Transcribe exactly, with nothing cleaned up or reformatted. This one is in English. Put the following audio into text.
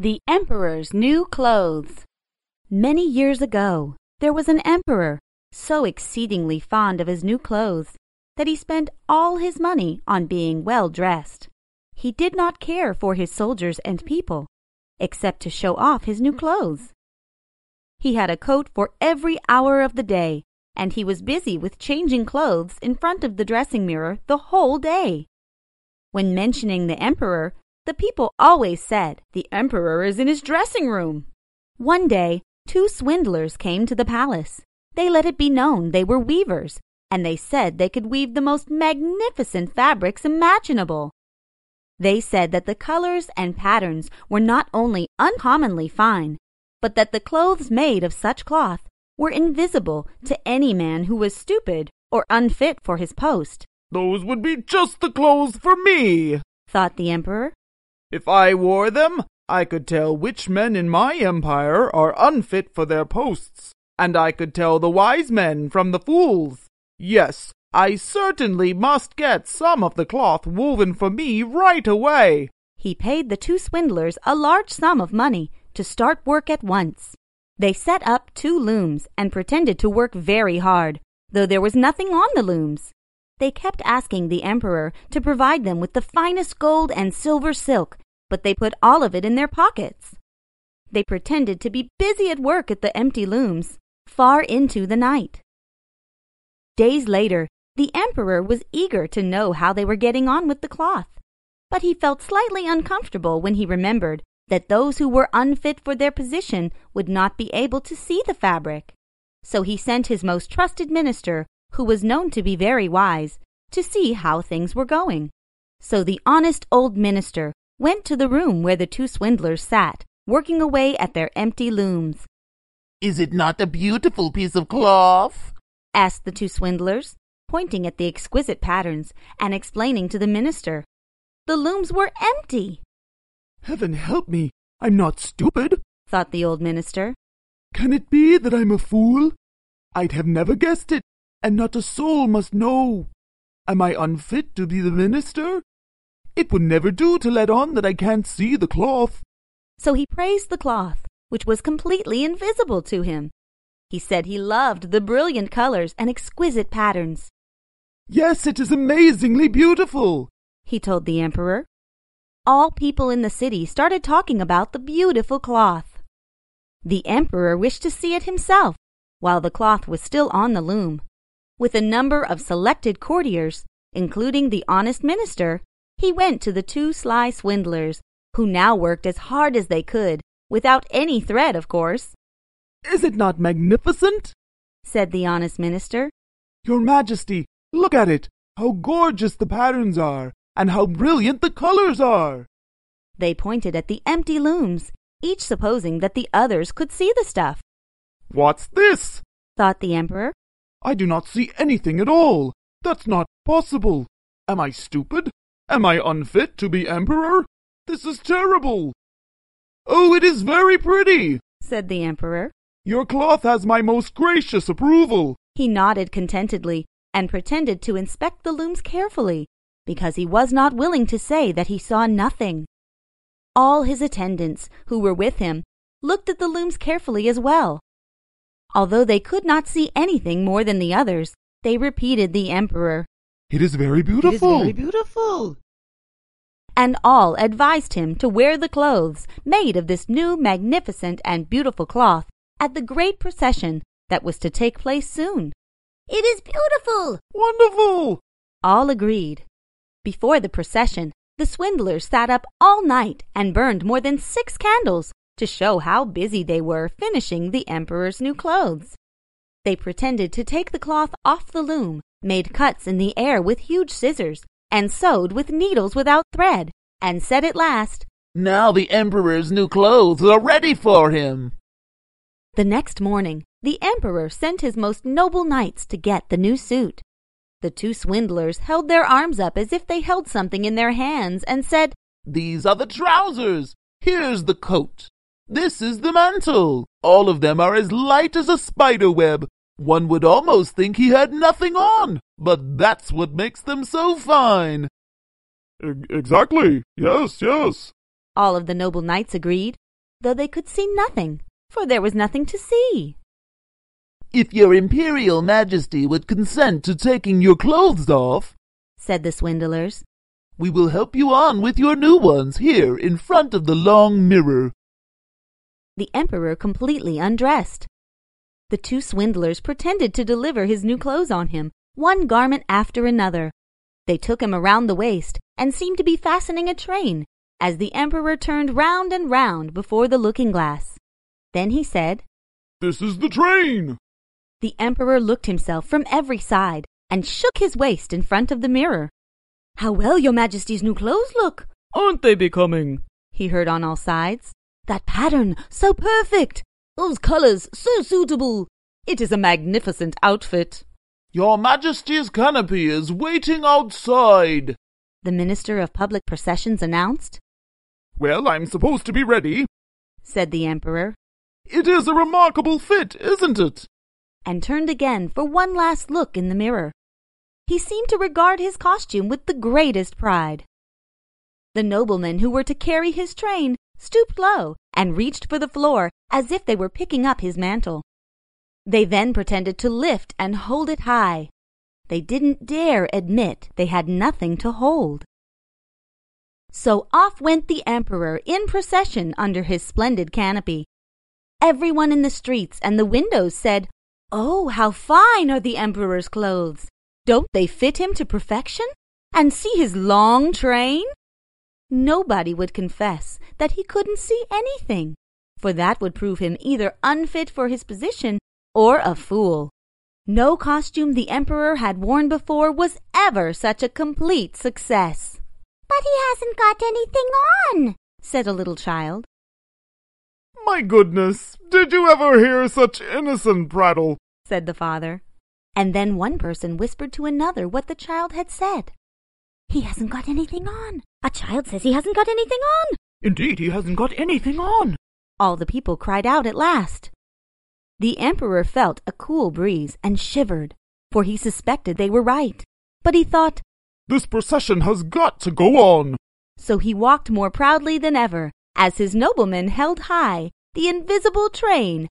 The Emperor's New Clothes. Many years ago, there was an emperor so exceedingly fond of his new clothes that he spent all his money on being well dressed. He did not care for his soldiers and people, except to show off his new clothes. He had a coat for every hour of the day, and he was busy with changing clothes in front of the dressing mirror the whole day. When mentioning the emperor, the people always said, "The emperor is in his dressing room." One day, two swindlers came to the palace. They let it be known they were weavers, and they said they could weave the most magnificent fabrics imaginable. They said that the colors and patterns were not only uncommonly fine, but that the clothes made of such cloth were invisible to any man who was stupid or unfit for his post. "Those would be just the clothes for me," thought the emperor. "If I wore them, I could tell which men in my empire are unfit for their posts, and I could tell the wise men from the fools. Yes, I certainly must get some of the cloth woven for me right away." He paid the two swindlers a large sum of money to start work at once. They set up two looms and pretended to work very hard, though there was nothing on the looms. They kept asking the emperor to provide them with the finest gold and silver silk, but they put all of it in their pockets. They pretended to be busy at work at the empty looms, far into the night. Days later, the emperor was eager to know how they were getting on with the cloth, but he felt slightly uncomfortable when he remembered that those who were unfit for their position would not be able to see the fabric. So he sent his most trusted minister, who was known to be very wise, to see how things were going. So the honest old minister went to the room where the two swindlers sat, working away at their empty looms. "Is it not a beautiful piece of cloth?" asked the two swindlers, pointing at the exquisite patterns and explaining to the minister. The looms were empty. "Heaven help me, I'm not stupid," thought the old minister. "Can it be that I'm a fool? I'd have never guessed it. And not a soul must know. Am I unfit to be the minister? It would never do to let on that I can't see the cloth." So he praised the cloth, which was completely invisible to him. He said he loved the brilliant colors and exquisite patterns. "Yes, it is amazingly beautiful," he told the emperor. All people in the city started talking about the beautiful cloth. The emperor wished to see it himself, while the cloth was still on the loom. With a number of selected courtiers, including the honest minister, he went to the two sly swindlers, who now worked as hard as they could, without any thread, of course. "Is it not magnificent?" said the honest minister. "Your Majesty, look at it! How gorgeous the patterns are, and how brilliant the colors are!" They pointed at the empty looms, each supposing that the others could see the stuff. "What's this?" thought the emperor. "I do not see anything at all. That's not possible. Am I stupid? Am I unfit to be emperor? This is terrible." "Oh, it is very pretty," said the emperor. "Your cloth has my most gracious approval." He nodded contentedly and pretended to inspect the looms carefully, because he was not willing to say that he saw nothing. All his attendants, who were with him, looked at the looms carefully as well. Although they could not see anything more than the others, they repeated the emperor. "It is very beautiful. It is very beautiful." And all advised him to wear the clothes made of this new magnificent and beautiful cloth at the great procession that was to take place soon. "It is beautiful. Wonderful," all agreed. Before the procession, the swindlers sat up all night and burned more than six candles to show how busy they were finishing the emperor's new clothes. They pretended to take the cloth off the loom, made cuts in the air with huge scissors, and sewed with needles without thread, and said at last, "Now the emperor's new clothes are ready for him." The next morning, the emperor sent his most noble knights to get the new suit. The two swindlers held their arms up as if they held something in their hands and said, "These are the trousers. Here's the coat. This is the mantle. All of them are as light as a spider web. One would almost think he had nothing on, but that's what makes them so fine." "E- exactly. Yes, yes," all of the noble knights agreed, though they could see nothing, for there was nothing to see. "If your Imperial Majesty would consent to taking your clothes off," said the swindlers, "we will help you on with your new ones here in front of the long mirror." The Emperor completely undressed. The two swindlers pretended to deliver his new clothes on him, one garment after another. They took him around the waist and seemed to be fastening a train, as the Emperor turned round and round before the looking-glass. Then he said, "This is the train!" The Emperor looked himself from every side and shook his waist in front of the mirror. "How well your Majesty's new clothes look! Aren't they becoming?" he heard on all sides. "That pattern, so perfect! Those colours, so suitable! It is a magnificent outfit!" "Your Majesty's canopy is waiting outside," the Minister of Public Processions announced. "Well, I'm supposed to be ready," said the Emperor. "It is a remarkable fit, isn't it?" and turned again for one last look in the mirror. He seemed to regard his costume with the greatest pride. The noblemen who were to carry his train stooped low and reached for the floor as if they were picking up his mantle. They then pretended to lift and hold it high. They didn't dare admit they had nothing to hold. So off went the Emperor in procession under his splendid canopy. Everyone in the streets and the windows said, "Oh, how fine are the Emperor's clothes! Don't they fit him to perfection? And see his long train?" Nobody would confess that he couldn't see anything, for that would prove him either unfit for his position or a fool. No costume the Emperor had worn before was ever such a complete success. "But he hasn't got anything on," said a little child. "My goodness, did you ever hear such innocent prattle?" said the father. And then one person whispered to another what the child had said. "He hasn't got anything on. A child says he hasn't got anything on." "Indeed, he hasn't got anything on," all the people cried out at last. The Emperor felt a cool breeze and shivered, for he suspected they were right. But he thought, "This procession has got to go on." So he walked more proudly than ever, as his noblemen held high the invisible train